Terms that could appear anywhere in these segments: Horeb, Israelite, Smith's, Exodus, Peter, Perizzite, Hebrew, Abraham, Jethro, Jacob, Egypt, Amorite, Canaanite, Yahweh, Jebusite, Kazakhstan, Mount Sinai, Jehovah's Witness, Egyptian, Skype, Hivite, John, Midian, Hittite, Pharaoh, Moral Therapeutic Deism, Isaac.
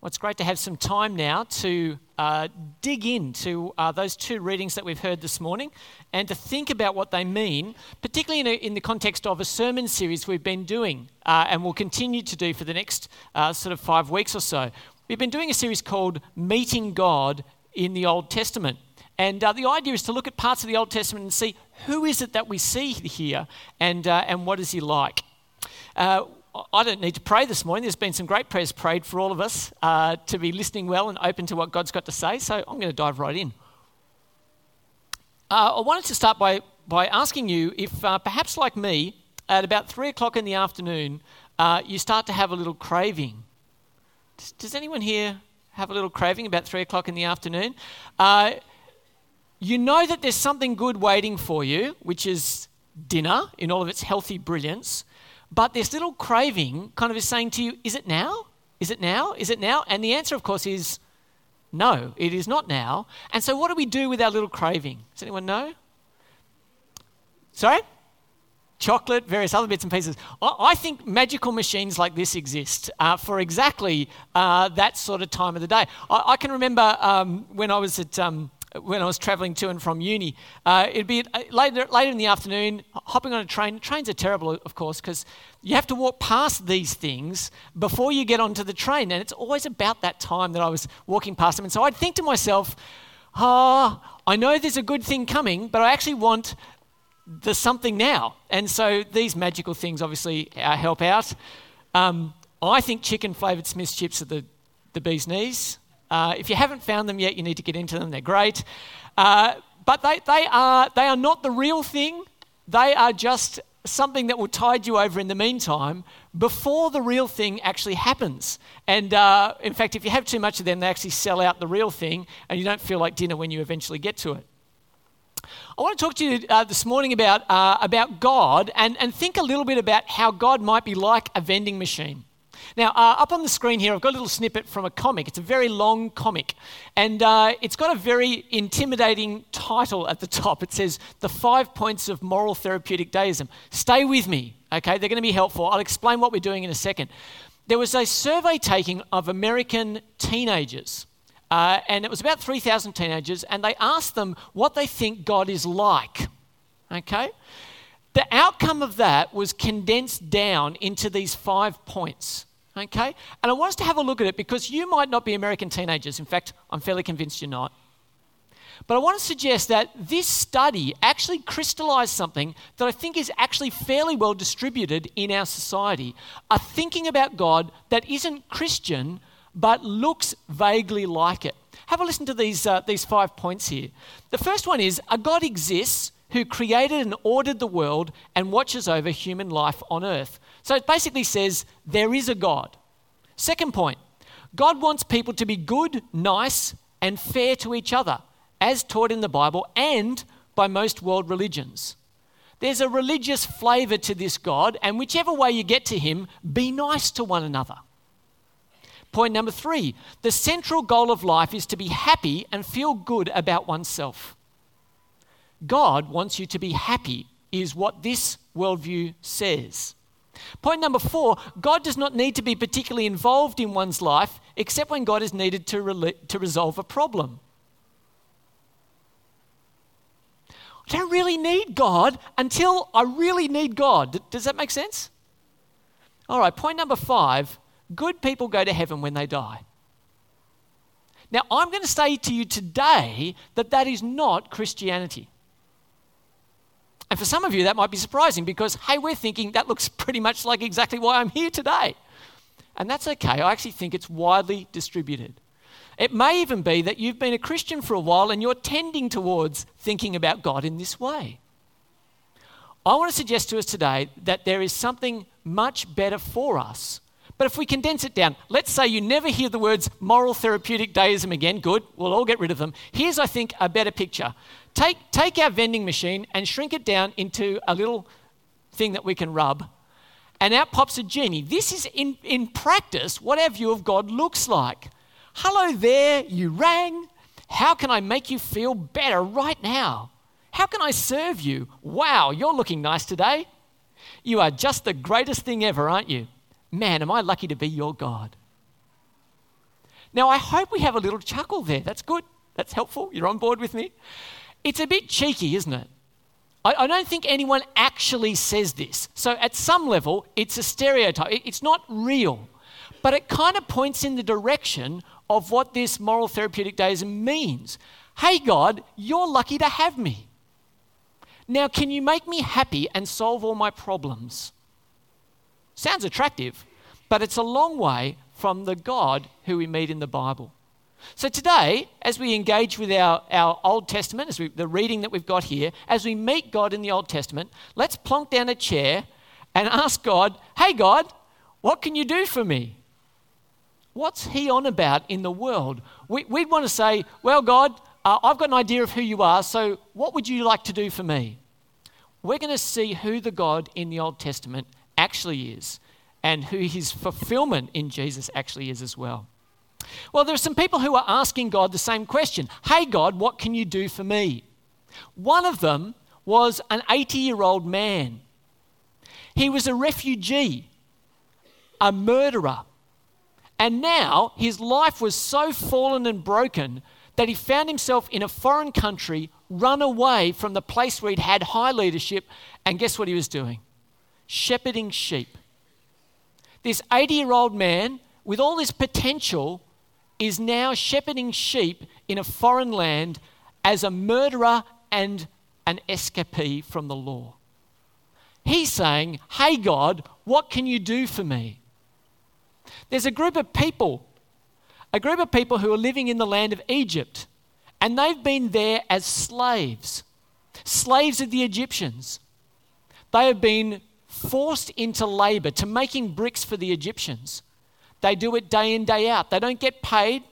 Well, it's great to have some time now to dig into those two readings that we've heard this morning and to think about what they mean, particularly in the context of a sermon series we've been doing and will continue to do for the next sort of 5 weeks or so. We've been doing a series called Meeting God in the Old Testament. And the idea is to look at parts of the Old Testament and see who is it that we see here and what is he like. I don't need to pray this morning. There's been some great prayers prayed for all of us to be listening well and open to what God's got to say, so I'm going to dive right in. I wanted to start by asking you if perhaps like me, at about 3 o'clock in the afternoon, you start to have a little craving. Does anyone here have a little craving about 3 o'clock in the afternoon? You know that there's something good waiting for you, which is dinner in all of its healthy brilliance. But this little craving kind of is saying to you, is it now? Is it now? Is it now? And the answer, of course, is no, it is not now. And so what do we do with our little craving? Does anyone know? Sorry? Chocolate, various other bits and pieces. I think magical machines like this exist for exactly that sort of time of the day. I can remember when I was travelling to and from uni, it'd be later in the afternoon, hopping on a train. Trains are terrible, of course, because you have to walk past these things before you get onto the train, and it's always about that time that I was walking past them. And so I'd think to myself, I know there's a good thing coming, but I actually want the something now. And so these magical things obviously help out. I think chicken-flavoured Smith's chips are the bee's knees. If you haven't found them yet, you need to get into them. They're great. But they are not the real thing. They are just something that will tide you over in the meantime before the real thing actually happens. And in fact, if you have too much of them, they actually sell out the real thing and you don't feel like dinner when you eventually get to it. I want to talk to you this morning about God and think a little bit about how God might be like a vending machine. Now, up on the screen here, I've got a little snippet from a comic. It's a very long comic, and it's got a very intimidating title at the top. It says, The 5 Points of Moral Therapeutic Deism. Stay with me, okay? They're going to be helpful. I'll explain what we're doing in a second. There was a survey taking of American teenagers, and it was about 3,000 teenagers, and they asked them what they think God is like, okay? The outcome of that was condensed down into these 5 points. Okay, and I want us to have a look at it because you might not be American teenagers. In fact, I'm fairly convinced you're not. But I want to suggest that this study actually crystallised something that I think is actually fairly well distributed in our society, a thinking about God that isn't Christian but looks vaguely like it. Have a listen to these 5 points here. The first one is, a God exists who created and ordered the world and watches over human life on earth. So it basically says, there is a God. Second point, God wants people to be good, nice, and fair to each other, as taught in the Bible and by most world religions. There's a religious flavour to this God, and whichever way you get to him, be nice to one another. Point number 3, the central goal of life is to be happy and feel good about oneself. God wants you to be happy, is what this worldview says. Point number 4, God does not need to be particularly involved in one's life, except when God is needed to resolve a problem. I don't really need God until I really need God. Does that make sense? All right, point number 5, good people go to heaven when they die. Now, I'm going to say to you today that that is not Christianity. And for some of you, that might be surprising because, hey, we're thinking that looks pretty much like exactly why I'm here today. And that's okay. I actually think it's widely distributed. It may even be that you've been a Christian for a while and you're tending towards thinking about God in this way. I want to suggest to us today that there is something much better for us. But if we condense it down, let's say you never hear the words moral therapeutic deism again. Good, we'll all get rid of them. Here's, I think, a better picture. Take our vending machine and shrink it down into a little thing that we can rub, and out pops a genie. This is, in practice, what our view of God looks like. Hello there, you rang. How can I make you feel better right now? How can I serve you? Wow, you're looking nice today. You are just the greatest thing ever, aren't you? Man, am I lucky to be your God. Now, I hope we have a little chuckle there. That's good. That's helpful. You're on board with me. It's a bit cheeky, isn't it? I don't think anyone actually says this. So at some level, it's a stereotype. It's not real. But it kind of points in the direction of what this moral therapeutic deism means. Hey, God, you're lucky to have me. Now, can you make me happy and solve all my problems? Sounds attractive, but it's a long way from the God who we meet in the Bible. So today, as we engage with our Old Testament, the reading that we've got here, as we meet God in the Old Testament, let's plonk down a chair and ask God, hey God, what can you do for me? What's he on about in the world? We'd want to say, well God, I've got an idea of who you are, so what would you like to do for me? We're going to see who the God in the Old Testament actually is and who his fulfillment in Jesus actually is as well. Well, there are some people who are asking God the same question. Hey, God, what can you do for me? One of them was an 80-year-old man. He was a refugee, a murderer. And now his life was so fallen and broken that he found himself in a foreign country, run away from the place where he'd had high leadership. And guess what he was doing? Shepherding sheep. This 80-year-old man with all his potential is now shepherding sheep in a foreign land as a murderer and an escapee from the law. He's saying, hey God, what can you do for me? There's a group of people who are living in the land of Egypt, and they've been there as slaves of the Egyptians. They have been forced into labor, to making bricks for the Egyptians. They do it day in, day out. They don't get paid.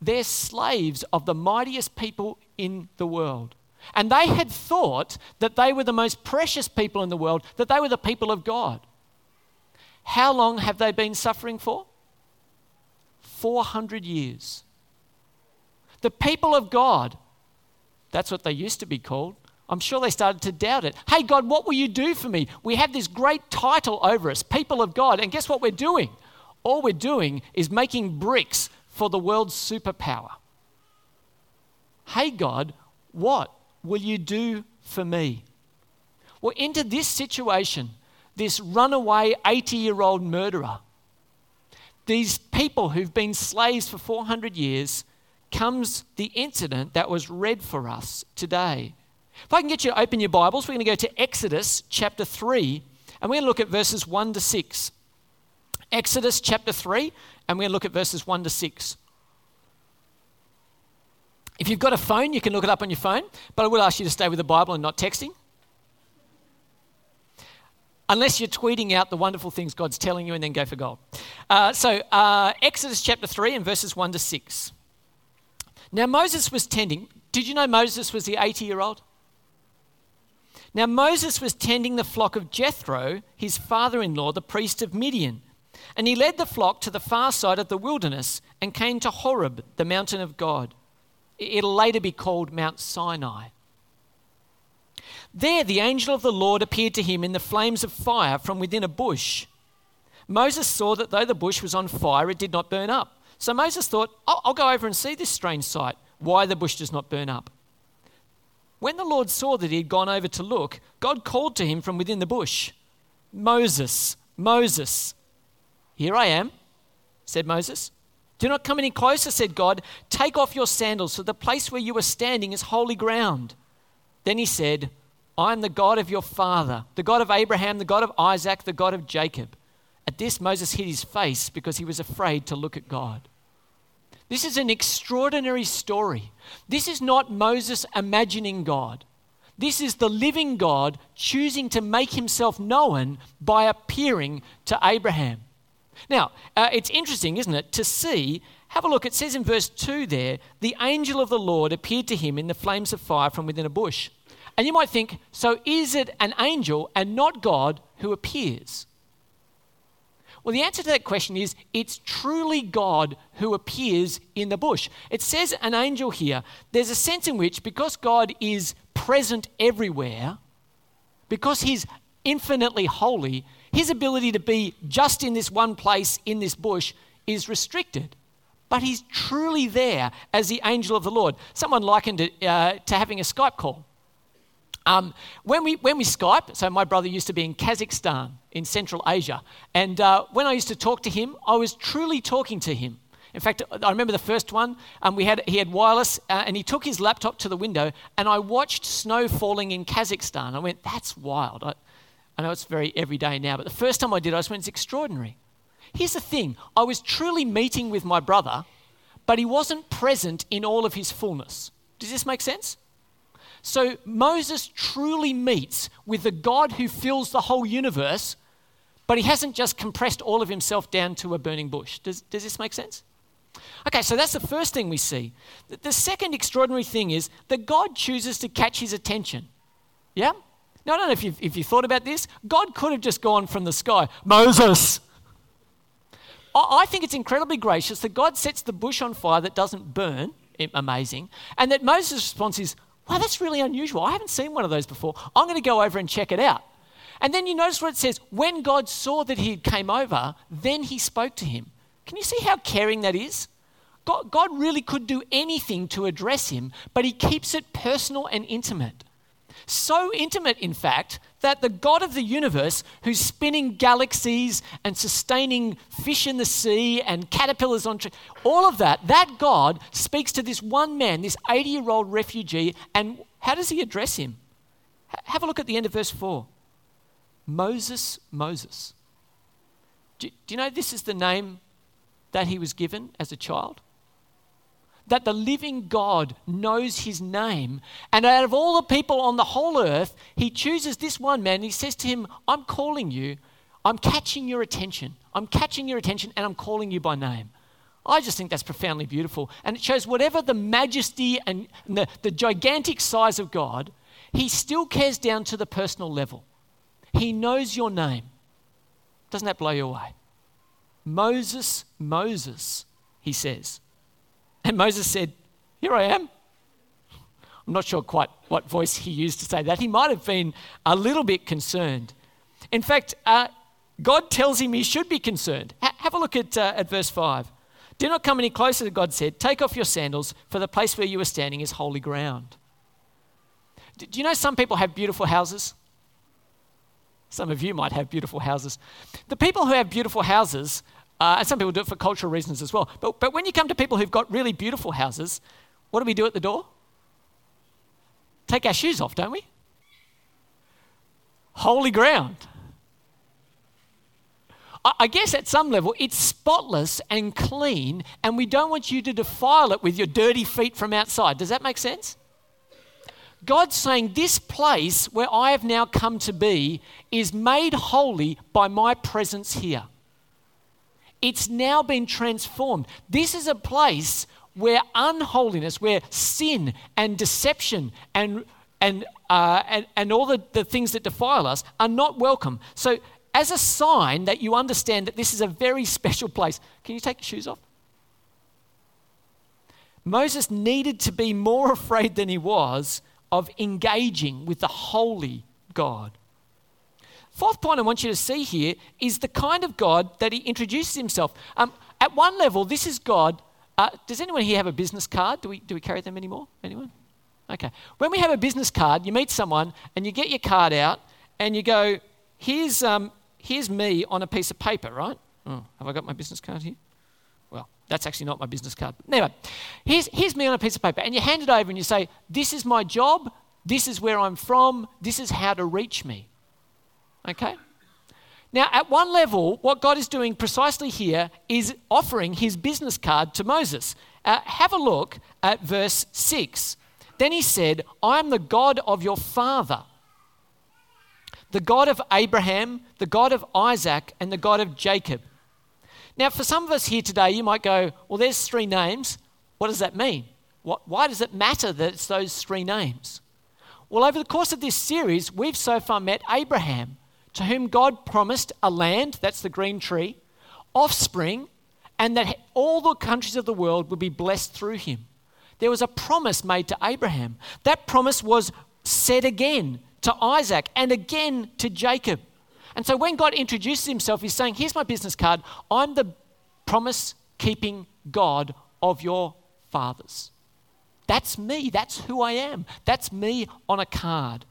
They're slaves of the mightiest people in the world. And they had thought that they were the most precious people in the world, that they were the people of God. How long have they been suffering for? 400 years. The people of God, that's what they used to be called. I'm sure they started to doubt it. Hey, God, what will you do for me? We have this great title over us, people of God. And guess what we're doing? All we're doing is making bricks for the world's superpower. Hey, God, what will you do for me? Well, into this situation, this runaway 80-year-old murderer, these people who've been slaves for 400 years, comes the incident that was read for us today. If I can get you to open your Bibles, we're going to go to Exodus chapter 3, and we're going to look at verses 1 to 6. Exodus chapter 3, and we're going to look at verses 1 to 6. If you've got a phone, you can look it up on your phone, but I will ask you to stay with the Bible and not texting. Unless you're tweeting out the wonderful things God's telling you and then go for gold. Exodus chapter 3 and verses 1 to 6. Now Moses was tending... Did you know Moses was the 80-year-old? Now Moses was tending the flock of Jethro, his father-in-law, the priest of Midian. And he led the flock to the far side of the wilderness and came to Horeb, the mountain of God. It'll later be called Mount Sinai. There the angel of the Lord appeared to him in the flames of fire from within a bush. Moses saw that though the bush was on fire, it did not burn up. So Moses thought, I'll go over and see this strange sight, why the bush does not burn up. When the Lord saw that he had gone over to look, God called to him from within the bush, Moses, Moses. Here I am, said Moses. Do not come any closer, said God. Take off your sandals, for the place where you are standing is holy ground. Then he said, I am the God of your father, the God of Abraham, the God of Isaac, the God of Jacob. At this, Moses hid his face because he was afraid to look at God. This is an extraordinary story. This is not Moses imagining God. This is the living God choosing to make himself known by appearing to Abraham. Now, it's interesting, isn't it, to see... Have a look, it says in verse 2 there, the angel of the Lord appeared to him in the flames of fire from within a bush. And you might think, so is it an angel and not God who appears? Well, the answer to that question is, it's truly God who appears in the bush. It says an angel here. There's a sense in which, because God is present everywhere, because he's infinitely holy, his ability to be just in this one place, in this bush, is restricted. but he's truly there as the angel of the Lord. Someone likened it to having a Skype call. When we Skype, so my brother used to be in Kazakhstan in Central Asia, and when I used to talk to him, I was truly talking to him. In fact, I remember the first one. He had wireless, and he took his laptop to the window, and I watched snow falling in Kazakhstan. I went, that's wild. I know it's very everyday now, but the first time I did, I just went, it's extraordinary. Here's the thing. I was truly meeting with my brother, but he wasn't present in all of his fullness. Does this make sense? So Moses truly meets with the God who fills the whole universe, but he hasn't just compressed all of himself down to a burning bush. Does this make sense? Okay, so that's the first thing we see. The second extraordinary thing is that God chooses to catch his attention. Yeah? Now, I don't know if you thought about this. God could have just gone from the sky, Moses. I think it's incredibly gracious that God sets the bush on fire that doesn't burn. Amazing. And that Moses' response is, wow, that's really unusual. I haven't seen one of those before. I'm going to go over and check it out. And then you notice what it says. When God saw that he came over, then he spoke to him. Can you see how caring that is? God really could do anything to address him, but he keeps it personal and intimate. So intimate, in fact, that the God of the universe, who's spinning galaxies and sustaining fish in the sea and caterpillars on trees, all of that, that God speaks to this one man, this 80-year-old refugee, and how does he address him? Have a look at the end of verse 4. Moses, Moses. Do you know this is the name that he was given as a child? That the living God knows his name, and out of all the people on the whole earth, he chooses this one man, and he says to him, I'm calling you, I'm catching your attention, and I'm calling you by name. I just think that's profoundly beautiful, and it shows whatever the majesty and the gigantic size of God, he still cares down to the personal level. He knows your name. Doesn't that blow you away? Moses, Moses, he says. And Moses said, here I am. I'm not sure quite what voice he used to say that. He might have been a little bit concerned. In fact, God tells him he should be concerned. Have a look at verse 5. Do not come any closer, God said. Take off your sandals, for the place where you are standing is holy ground. Do you know some people have beautiful houses? Some of you might have beautiful houses. The people who have beautiful houses, and some people do it for cultural reasons as well, but when you come to people who've got really beautiful houses, what do we do at the door? Take our shoes off, don't we? Holy ground. I guess at some level it's spotless and clean, and we don't want you to defile it with your dirty feet from outside. Does that make sense? God's saying, this place where I have now come to be is made holy by my presence here. It's now been transformed. This is a place where unholiness, where sin and deception and all the things that defile us are not welcome. So as a sign that you understand that this is a very special place, can you take your shoes off? Moses needed to be more afraid than he was of engaging with the holy God. Fourth point I want you to see here is the kind of God that he introduces himself. At one level, this is God. Does anyone here have a business card? Do we carry them anymore? Anyone? Okay. When we have a business card, you meet someone and you get your card out and you go, here's me on a piece of paper, right? Oh, have I got my business card here? Well, that's actually not my business card. Anyway, here's me on a piece of paper. And you hand it over and you say, this is my job. This is where I'm from. This is how to reach me. Okay? Now, at one level, what God is doing precisely here is offering his business card to Moses. Have a look at verse 6. Then he said, I am the God of your father, the God of Abraham, the God of Isaac, and the God of Jacob. Now, for some of us here today, you might go, well, there's three names. What does that mean? Why does it matter that it's those three names? Well, over the course of this series, we've so far met Abraham, to whom God promised a land, that's the green tree, offspring, and that all the countries of the world would be blessed through him. There was a promise made to Abraham. That promise was said again to Isaac and again to Jacob. And so when God introduces himself, he's saying, here's my business card. I'm the promise-keeping God of your fathers. That's me. That's who I am. That's me on a card.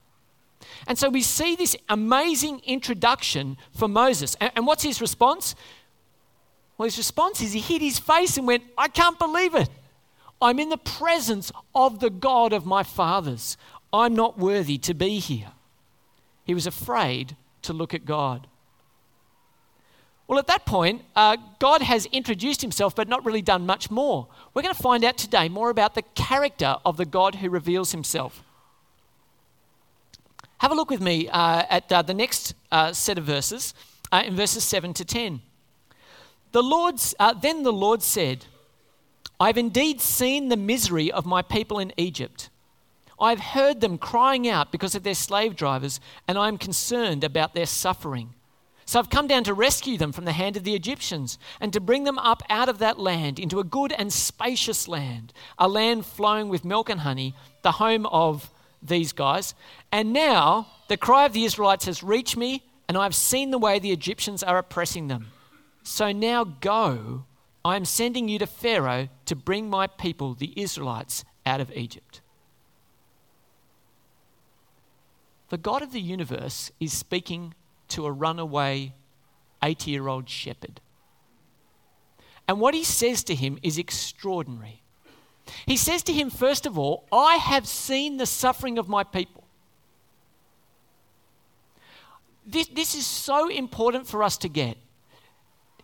And so we see this amazing introduction for Moses. And what's his response? Well, his response is he hid his face and went, I can't believe it. I'm in the presence of the God of my fathers. I'm not worthy to be here. He was afraid to look at God. Well, at that point, God has introduced himself but not really done much more. We're going to find out today more about the character of the God who reveals himself. Have a look with me at the next set of verses, in verses 7 to 10. Then the Lord said, I've indeed seen the misery of my people in Egypt. I've heard them crying out because of their slave drivers, and I'm concerned about their suffering. So I've come down to rescue them from the hand of the Egyptians and to bring them up out of that land into a good and spacious land, a land flowing with milk and honey, the home of these guys. And now the cry of the Israelites has reached me, and I've seen the way the Egyptians are oppressing them. So now go, I am sending you to Pharaoh to bring my people, the Israelites, out of Egypt. The God of the universe is speaking to a runaway 80-year-old shepherd. And what he says to him is extraordinary. He says to him, first of all, I have seen the suffering of my people. This is so important for us to get.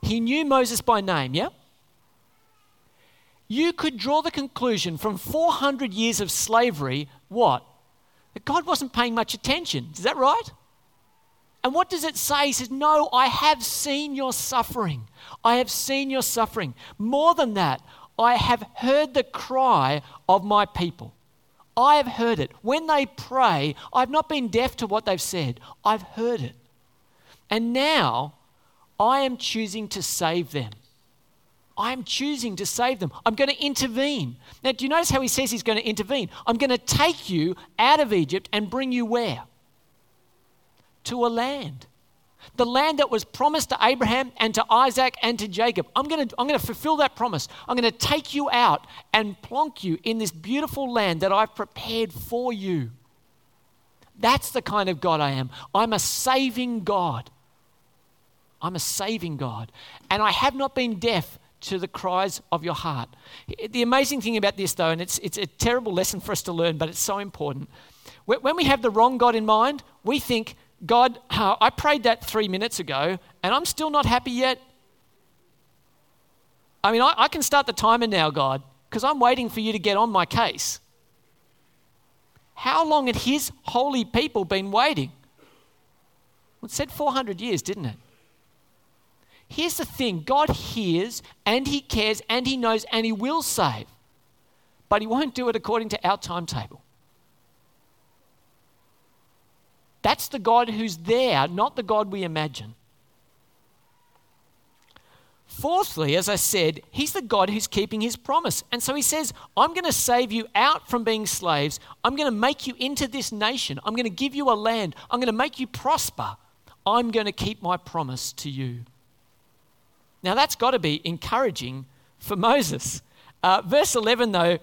He knew Moses by name, yeah? You could draw the conclusion from 400 years of slavery, what? That God wasn't paying much attention. Is that right? And what does it say? He says, no, I have seen your suffering. I have seen your suffering. More than that, I have heard the cry of my people. I have heard it. When they pray, I've not been deaf to what they've said. I've heard it. And now I am choosing to save them. I am choosing to save them. I'm going to intervene. Now, do you notice how he says he's going to intervene? I'm going to take you out of Egypt and bring you where? To a land. The land that was promised to Abraham and to Isaac and to Jacob. I'm going to fulfill that promise. I'm going to take you out and plonk you in this beautiful land that I've prepared for you. That's the kind of God I am. I'm a saving God. I'm a saving God. And I have not been deaf to the cries of your heart. The amazing thing about this, though, and it's a terrible lesson for us to learn, but it's so important. When we have the wrong God in mind, we think, God, I prayed that 3 minutes ago and I'm still not happy yet. I mean, I can start the timer now, God, because I'm waiting for you to get on my case. How long had his holy people been waiting? Well, it said 400 years, didn't it? Here's the thing, God hears and he cares and he knows and he will save, but he won't do it according to our timetable. That's the God who's there, not the God we imagine. Fourthly, as I said, he's the God who's keeping his promise. And so he says, I'm going to save you out from being slaves. I'm going to make you into this nation. I'm going to give you a land. I'm going to make you prosper. I'm going to keep my promise to you. Now, that's got to be encouraging for Moses. Verse 11, though,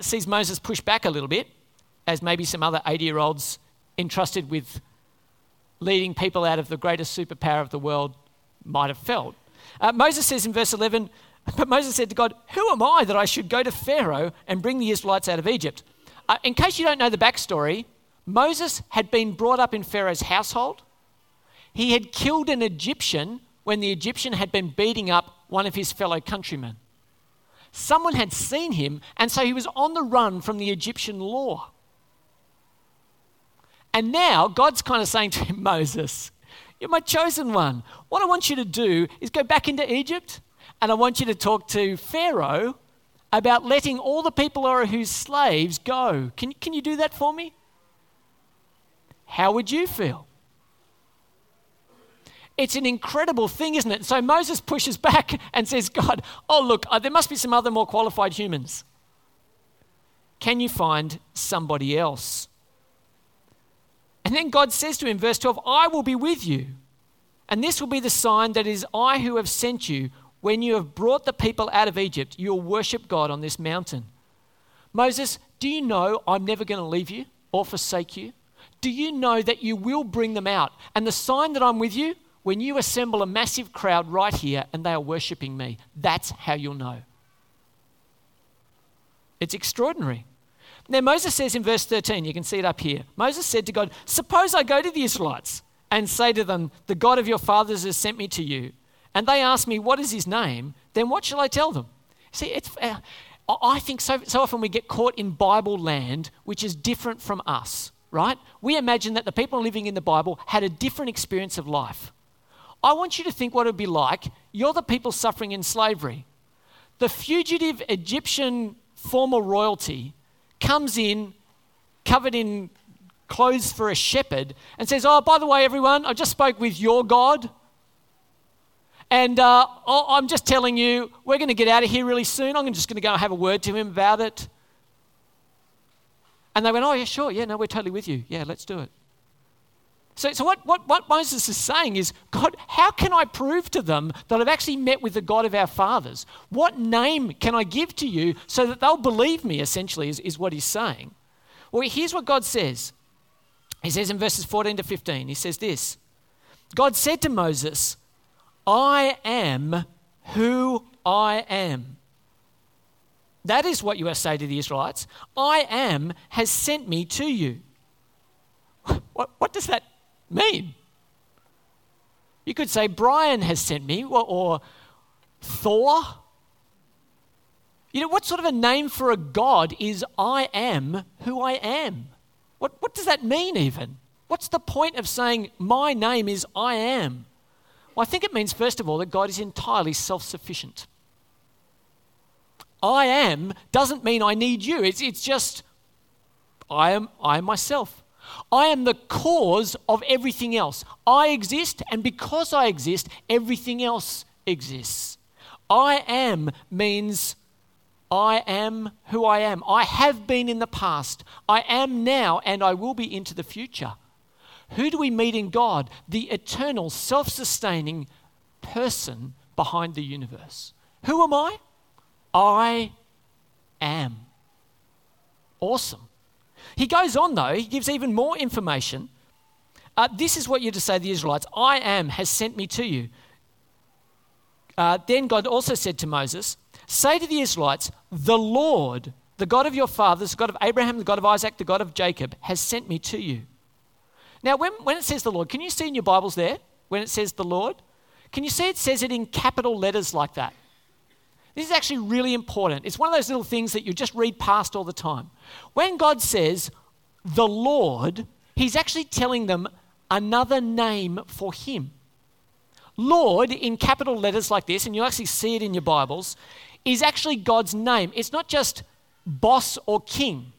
sees Moses push back a little bit, as maybe some other 80-year-olds entrusted with leading people out of the greatest superpower of the world might have felt. Moses says in verse 11, but Moses said to God, who am I that I should go to Pharaoh and bring the Israelites out of Egypt? In case you don't know the backstory, Moses had been brought up in Pharaoh's household. He had killed an Egyptian when the Egyptian had been beating up one of his fellow countrymen. Someone had seen him, and so he was on the run from the Egyptian law. And now God's kind of saying to him, Moses, you're my chosen one. What I want you to do is go back into Egypt, and I want you to talk to Pharaoh about letting all the people who are his slaves go. Can you do that for me? How would you feel? It's an incredible thing, isn't it? So Moses pushes back and says, God, oh look, there must be some other more qualified humans. Can you find somebody else? And then God says to him, verse 12, I will be with you, and this will be the sign that it is I who have sent you. When you have brought the people out of Egypt, you'll worship God on this mountain. Moses, do you know I'm never going to leave you or forsake you? Do you know that you will bring them out? And the sign that I'm with you, when you assemble a massive crowd right here and they are worshiping me, that's how you'll know. It's extraordinary. Now, Moses says in verse 13, you can see it up here. Moses said to God, suppose I go to the Israelites and say to them, the God of your fathers has sent me to you. And they ask me, what is his name? Then what shall I tell them? See, it's, I think so often we get caught in Bible land, which is different from us, right? We imagine that the people living in the Bible had a different experience of life. I want you to think what it would be like. You're the people suffering in slavery. The fugitive Egyptian former royalty comes in covered in clothes for a shepherd and says, oh, by the way, everyone, I just spoke with your God. And I'm just telling you, we're going to get out of here really soon. I'm just going to go have a word to him about it. And they went, oh, yeah, sure. Yeah, no, we're totally with you. Yeah, let's do it. So what Moses is saying is, God, how can I prove to them that I've actually met with the God of our fathers? What name can I give to you so that they'll believe me, essentially, is what he's saying. Well, here's what God says. He says in verses 14 to 15, he says this, God said to Moses, I am who I am. That is what you are saying to the Israelites. I am has sent me to you. What does that mean? You could say Brian has sent me or Thor. You know, what sort of a name for a God is I am who I am? What does that mean even? What's the point of saying my name is I am? Well, I think it means, first of all, that God is entirely self-sufficient. I am doesn't mean I need you. It's just I am myself. I am the cause of everything else. I exist, and because I exist, everything else exists. I am means I am who I am. I have been in the past. I am now, and I will be into the future. Who do we meet in God? The eternal, self-sustaining person behind the universe. Who am I? I am. Awesome. He goes on though, he gives even more information. This is what you're to say to the Israelites, I am has sent me to you. Then God also said to Moses, say to the Israelites, the Lord, the God of your fathers, the God of Abraham, the God of Isaac, the God of Jacob has sent me to you. Now, when it says the Lord, can you see in your Bibles there, when it says the Lord? Can you see it says it in capital letters like that? This is actually really important. It's one of those little things that you just read past all the time. When God says the Lord, he's actually telling them another name for him. Lord in capital letters like this, and you'll actually see it in your Bibles, is actually God's name. It's not just boss or king.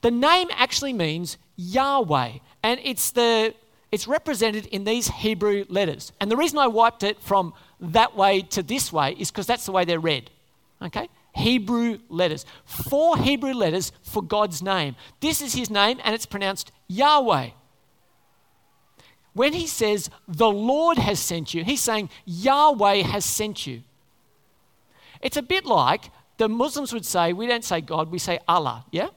The name actually means Yahweh, and it's represented in these Hebrew letters. And the reason I wiped it from that way to this way is because that's the way they're read, okay? Hebrew letters. 4 Hebrew letters for God's name. This is his name, and it's pronounced Yahweh. When he says, the Lord has sent you, he's saying, Yahweh has sent you. It's a bit like the Muslims would say, we don't say God, we say Allah, yeah?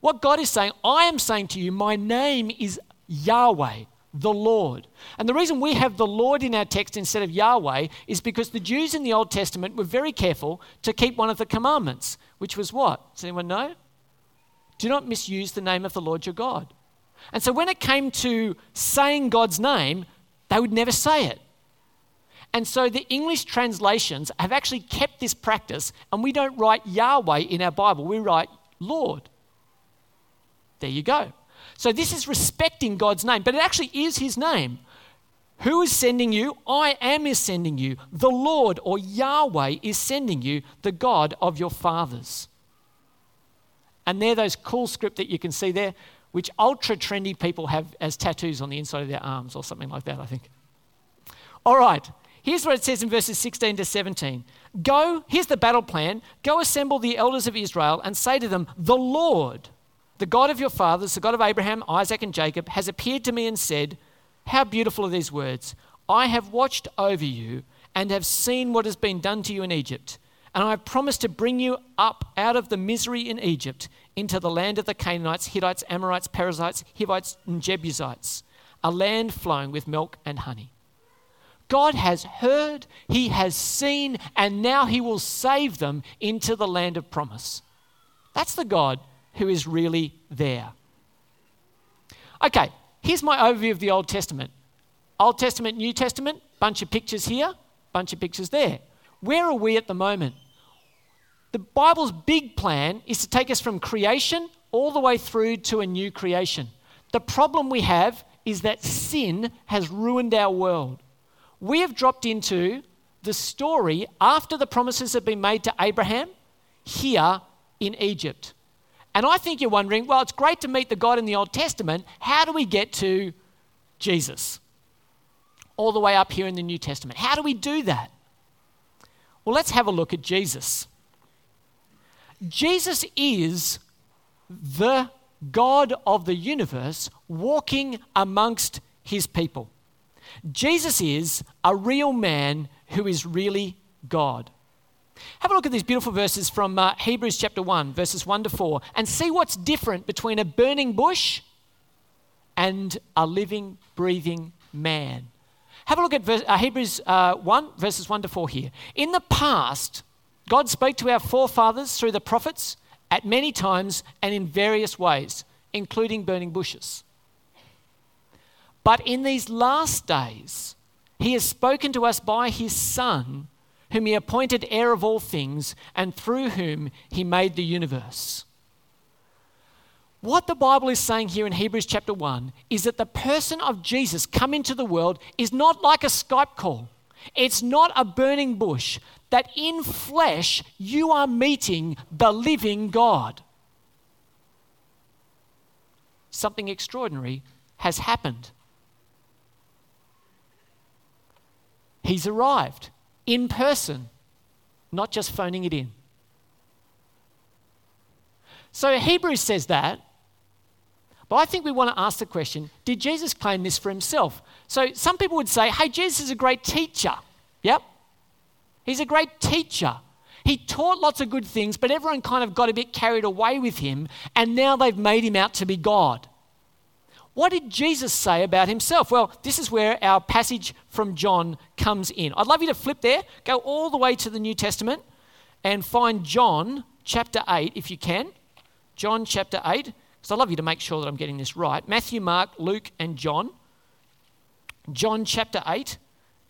What God is saying, I am saying to you, my name is Yahweh, the Lord. And the reason we have the Lord in our text instead of Yahweh is because the Jews in the Old Testament were very careful to keep one of the commandments, which was what? Does anyone know? Do not misuse the name of the Lord your God. And so when it came to saying God's name, they would never say it. And so the English translations have actually kept this practice, and we don't write Yahweh in our Bible, we write Lord. There you go. So this is respecting God's name, but it actually is his name. Who is sending you? I am is sending you. The Lord or Yahweh is sending you, the God of your fathers. And they're those cool script that you can see there, which ultra trendy people have as tattoos on the inside of their arms or something like that, I think. All right, here's what it says in verses 16 to 17. Go, here's the battle plan. Go assemble the elders of Israel and say to them, the Lord, the God of your fathers, the God of Abraham, Isaac, and Jacob, has appeared to me and said, how beautiful are these words. I have watched over you and have seen what has been done to you in Egypt. And I have promised to bring you up out of the misery in Egypt into the land of the Canaanites, Hittites, Amorites, Perizzites, Hivites, and Jebusites, a land flowing with milk and honey. God has heard, he has seen, and now he will save them into the land of promise. That's the God who is really there. Okay, here's my overview of the Old Testament. Old Testament, New Testament, bunch of pictures here, bunch of pictures there. Where are we at the moment? The Bible's big plan is to take us from creation all the way through to a new creation. The problem we have is that sin has ruined our world. We have dropped into the story after the promises have been made to Abraham here in Egypt. And I think you're wondering, well, it's great to meet the God in the Old Testament. How do we get to Jesus? All the way up here in the New Testament. How do we do that? Well, let's have a look at Jesus. Jesus is the God of the universe walking amongst his people. Jesus is a real man who is really God. Have a look at these beautiful verses from Hebrews chapter 1, verses 1 to 4, and see what's different between a burning bush and a living, breathing man. Have a look at Hebrews 1, verses 1 to 4 here. In the past, God spoke to our forefathers through the prophets at many times and in various ways, including burning bushes. But in these last days, he has spoken to us by his Son, whom he appointed heir of all things and through whom he made the universe. What the Bible is saying here in Hebrews chapter 1 is that the person of Jesus come into the world is not like a Skype call. It's not a burning bush. That in flesh, you are meeting the living God. Something extraordinary has happened. He's arrived in person, not just phoning it in. So Hebrews says that, but I think we want to ask the question, did Jesus claim this for himself? So some people would say, hey, Jesus is a great teacher. Yep, he's a great teacher. He taught lots of good things, but everyone kind of got a bit carried away with him, and now they've made him out to be God. What did Jesus say about himself? Well, this is where our passage from John comes in. I'd love you to flip there, go all the way to the New Testament and find John chapter 8 if you can. John chapter 8, because I'd love you to make sure that I'm getting this right. Matthew, Mark, Luke and John. John chapter 8.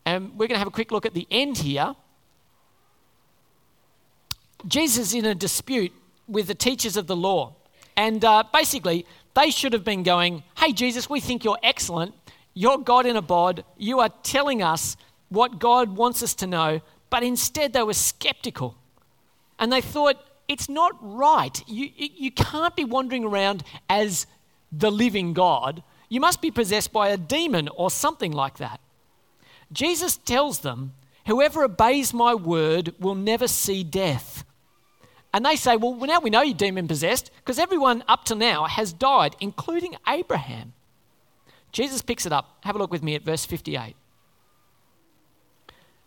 And we're going to have a quick look at the end here. Jesus is in a dispute with the teachers of the law. And basically, they should have been going, hey, Jesus, we think you're excellent. You're God in a bod. You are telling us what God wants us to know. But instead, they were skeptical. And they thought, it's not right. You can't be wandering around as the living God. You must be possessed by a demon or something like that. Jesus tells them, whoever obeys my word will never see death. And they say, well, now we know you're demon-possessed because everyone up to now has died, including Abraham. Jesus picks it up. Have a look with me at verse 58.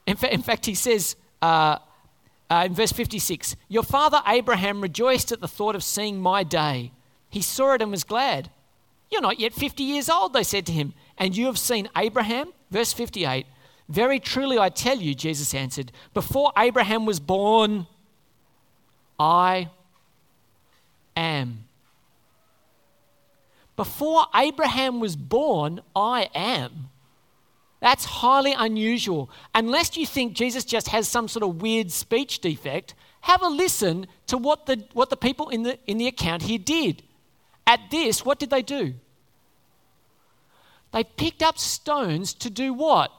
In fact, he says in verse 56, your father Abraham rejoiced at the thought of seeing my day. He saw it and was glad. You're not yet 50 years old, they said to him, and you have seen Abraham? Verse 58, very truly I tell you, Jesus answered, before Abraham was born, I am. Before Abraham was born, I am. That's highly unusual. Unless you think Jesus just has some sort of weird speech defect, have a listen to what the people in the account here did. At this, what did they do? They picked up stones to do what?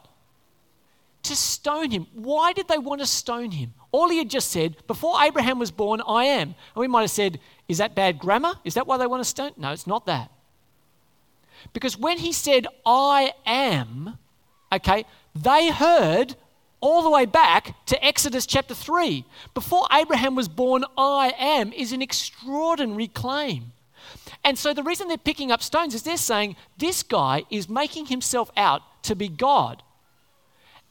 To stone him. Why did they want to stone him? All he had just said, before Abraham was born, I am. And we might have said, is that bad grammar? Is that why they want to stone? No, it's not that. Because when he said, I am, okay, they heard all the way back to Exodus chapter 3. Before Abraham was born, I am is an extraordinary claim. And so the reason they're picking up stones is they're saying, this guy is making himself out to be God.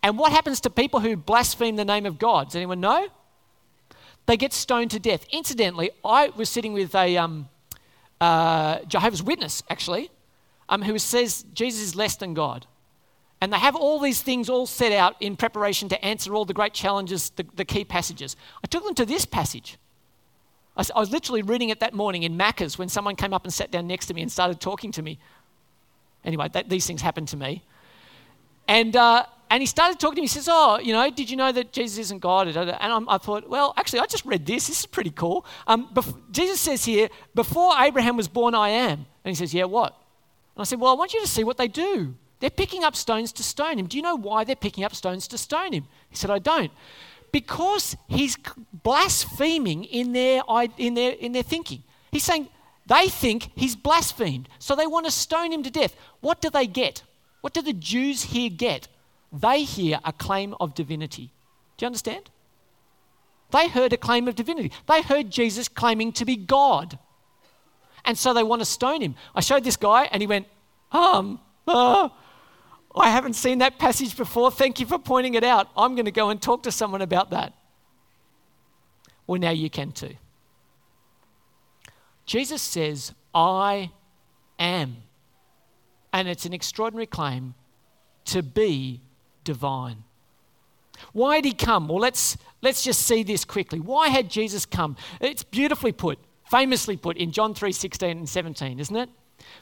And what happens to people who blaspheme the name of God? Does anyone know? They get stoned to death. Incidentally, I was sitting with a Jehovah's Witness, actually, who says Jesus is less than God. And they have all these things all set out in preparation to answer all the great challenges, the key passages. I took them to this passage. I was literally reading it that morning in Macca's when someone came up and sat down next to me and started talking to me. Anyway, these things happened to me. And he started talking to me. He says, did you know that Jesus isn't God? And I thought, well, actually, I just read this. This is pretty cool. Jesus says here, before Abraham was born, I am. And he says, yeah, what? And I said, well, I want you to see what they do. They're picking up stones to stone him. Do you know why they're picking up stones to stone him? He said, I don't. Because he's blaspheming in their thinking. He's saying they think he's blasphemed, so they want to stone him to death. What do they get? What do the Jews here get? They hear a claim of divinity. Do you understand? They heard a claim of divinity. They heard Jesus claiming to be God. And so they want to stone him. I showed this guy and he went, I haven't seen that passage before. Thank you for pointing it out. I'm going to go and talk to someone about that. Well, now you can too. Jesus says, I am. And it's an extraordinary claim to be divine. Why did he come? Well, let's just see this quickly. Why had Jesus come? It's beautifully put, famously put in John 3:16 and 17, isn't it?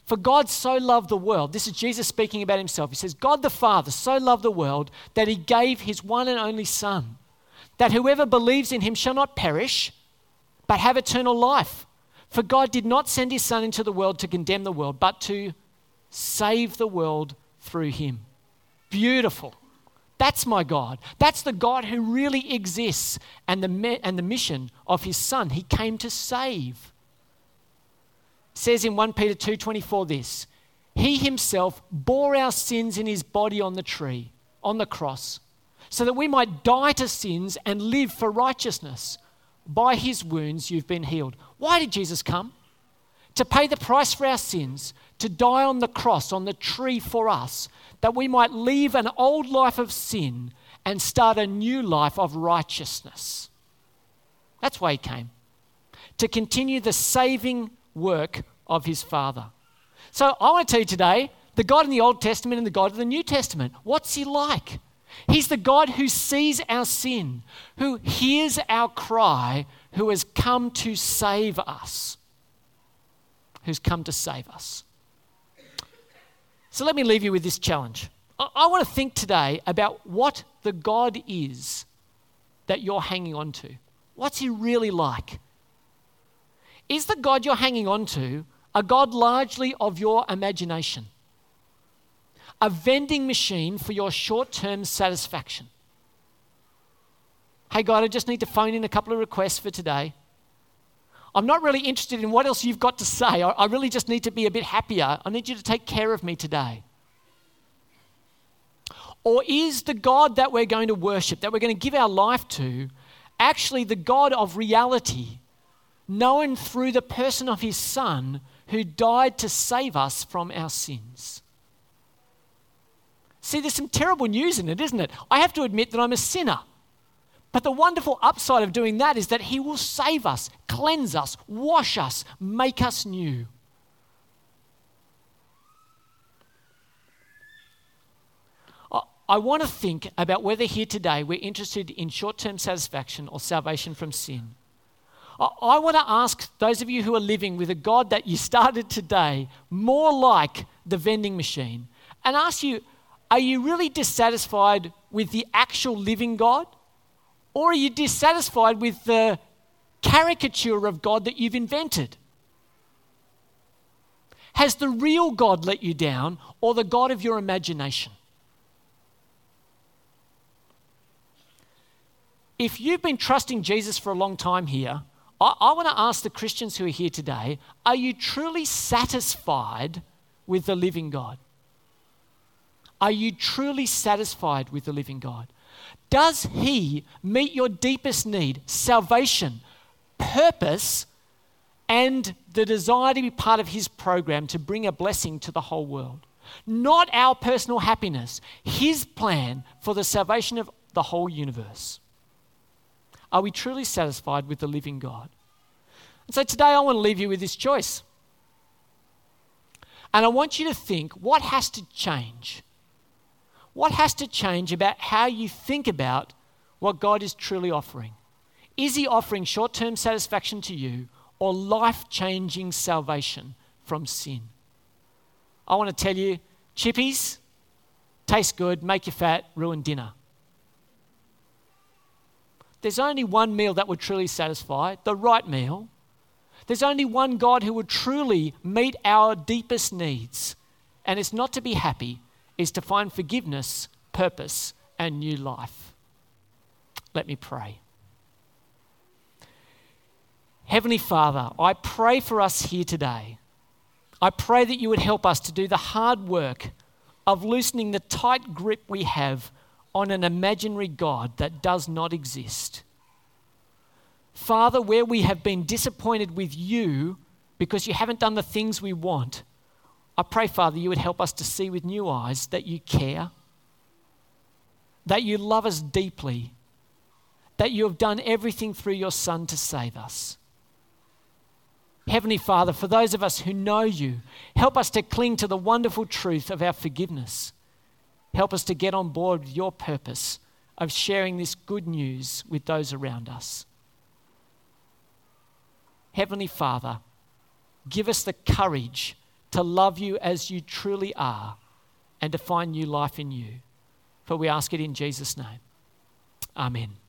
For God so loved the world. This is Jesus speaking about himself. He says, God the Father so loved the world that he gave his one and only Son, that whoever believes in him shall not perish, but have eternal life. For God did not send his Son into the world to condemn the world, but to save the world through him. Beautiful. That's my God. That's the God who really exists, and the mission of his Son. He came to save. Says in 1 Peter 2:24 this, he himself bore our sins in his body on the tree, on the cross, so that we might die to sins and live for righteousness. By his wounds you've been healed. Why did Jesus come? To pay the price for our sins, to die on the cross, on the tree for us, that we might leave an old life of sin and start a new life of righteousness. That's why he came, to continue the saving work of his Father. So I want to tell you today, the God in the Old Testament and the God of the New Testament, what's he like? He's the God who sees our sin, who hears our cry, who has come to save us. Who's come to save us. So let me leave you with this challenge. I want to think today about what the God is that you're hanging on to. What's he really like? Is the God you're hanging on to a God largely of your imagination? A vending machine for your short-term satisfaction? Hey God, I just need to phone in a couple of requests for today. I'm not really interested in what else you've got to say. I really just need to be a bit happier. I need you to take care of me today. Or is the God that we're going to worship, that we're going to give our life to, actually the God of reality, known through the person of his Son who died to save us from our sins? See, there's some terrible news in it, isn't it? I have to admit that I'm a sinner. But the wonderful upside of doing that is that he will save us, cleanse us, wash us, make us new. I want to think about whether here today we're interested in short-term satisfaction or salvation from sin. I want to ask those of you who are living with a God that you started today more like the vending machine, and ask you, are you really dissatisfied with the actual living God? Or are you dissatisfied with the caricature of God that you've invented? Has the real God let you down, or the God of your imagination? If you've been trusting Jesus for a long time here, I want to ask the Christians who are here today, are you truly satisfied with the living God? Are you truly satisfied with the living God? Does he meet your deepest need, salvation, purpose, and the desire to be part of his program to bring a blessing to the whole world? Not our personal happiness, his plan for the salvation of the whole universe. Are we truly satisfied with the living God? And so today I want to leave you with this choice. And I want you to think, what has to change? What has to change about how you think about what God is truly offering? Is he offering short-term satisfaction to you or life-changing salvation from sin? I want to tell you, chippies taste good, make you fat, ruin dinner. There's only one meal that would truly satisfy, the right meal. There's only one God who would truly meet our deepest needs. And it's not to be happy, it's to find forgiveness, purpose, and new life. Let me pray. Heavenly Father, I pray for us here today. I pray that you would help us to do the hard work of loosening the tight grip we have on an imaginary God that does not exist. Father, where we have been disappointed with you because you haven't done the things we want, I pray, Father, you would help us to see with new eyes that you care, that you love us deeply, that you have done everything through your Son to save us. Heavenly Father, for those of us who know you, help us to cling to the wonderful truth of our forgiveness. Help us to get on board with your purpose of sharing this good news with those around us. Heavenly Father, give us the courage to love you as you truly are and to find new life in you. For we ask it in Jesus' name. Amen.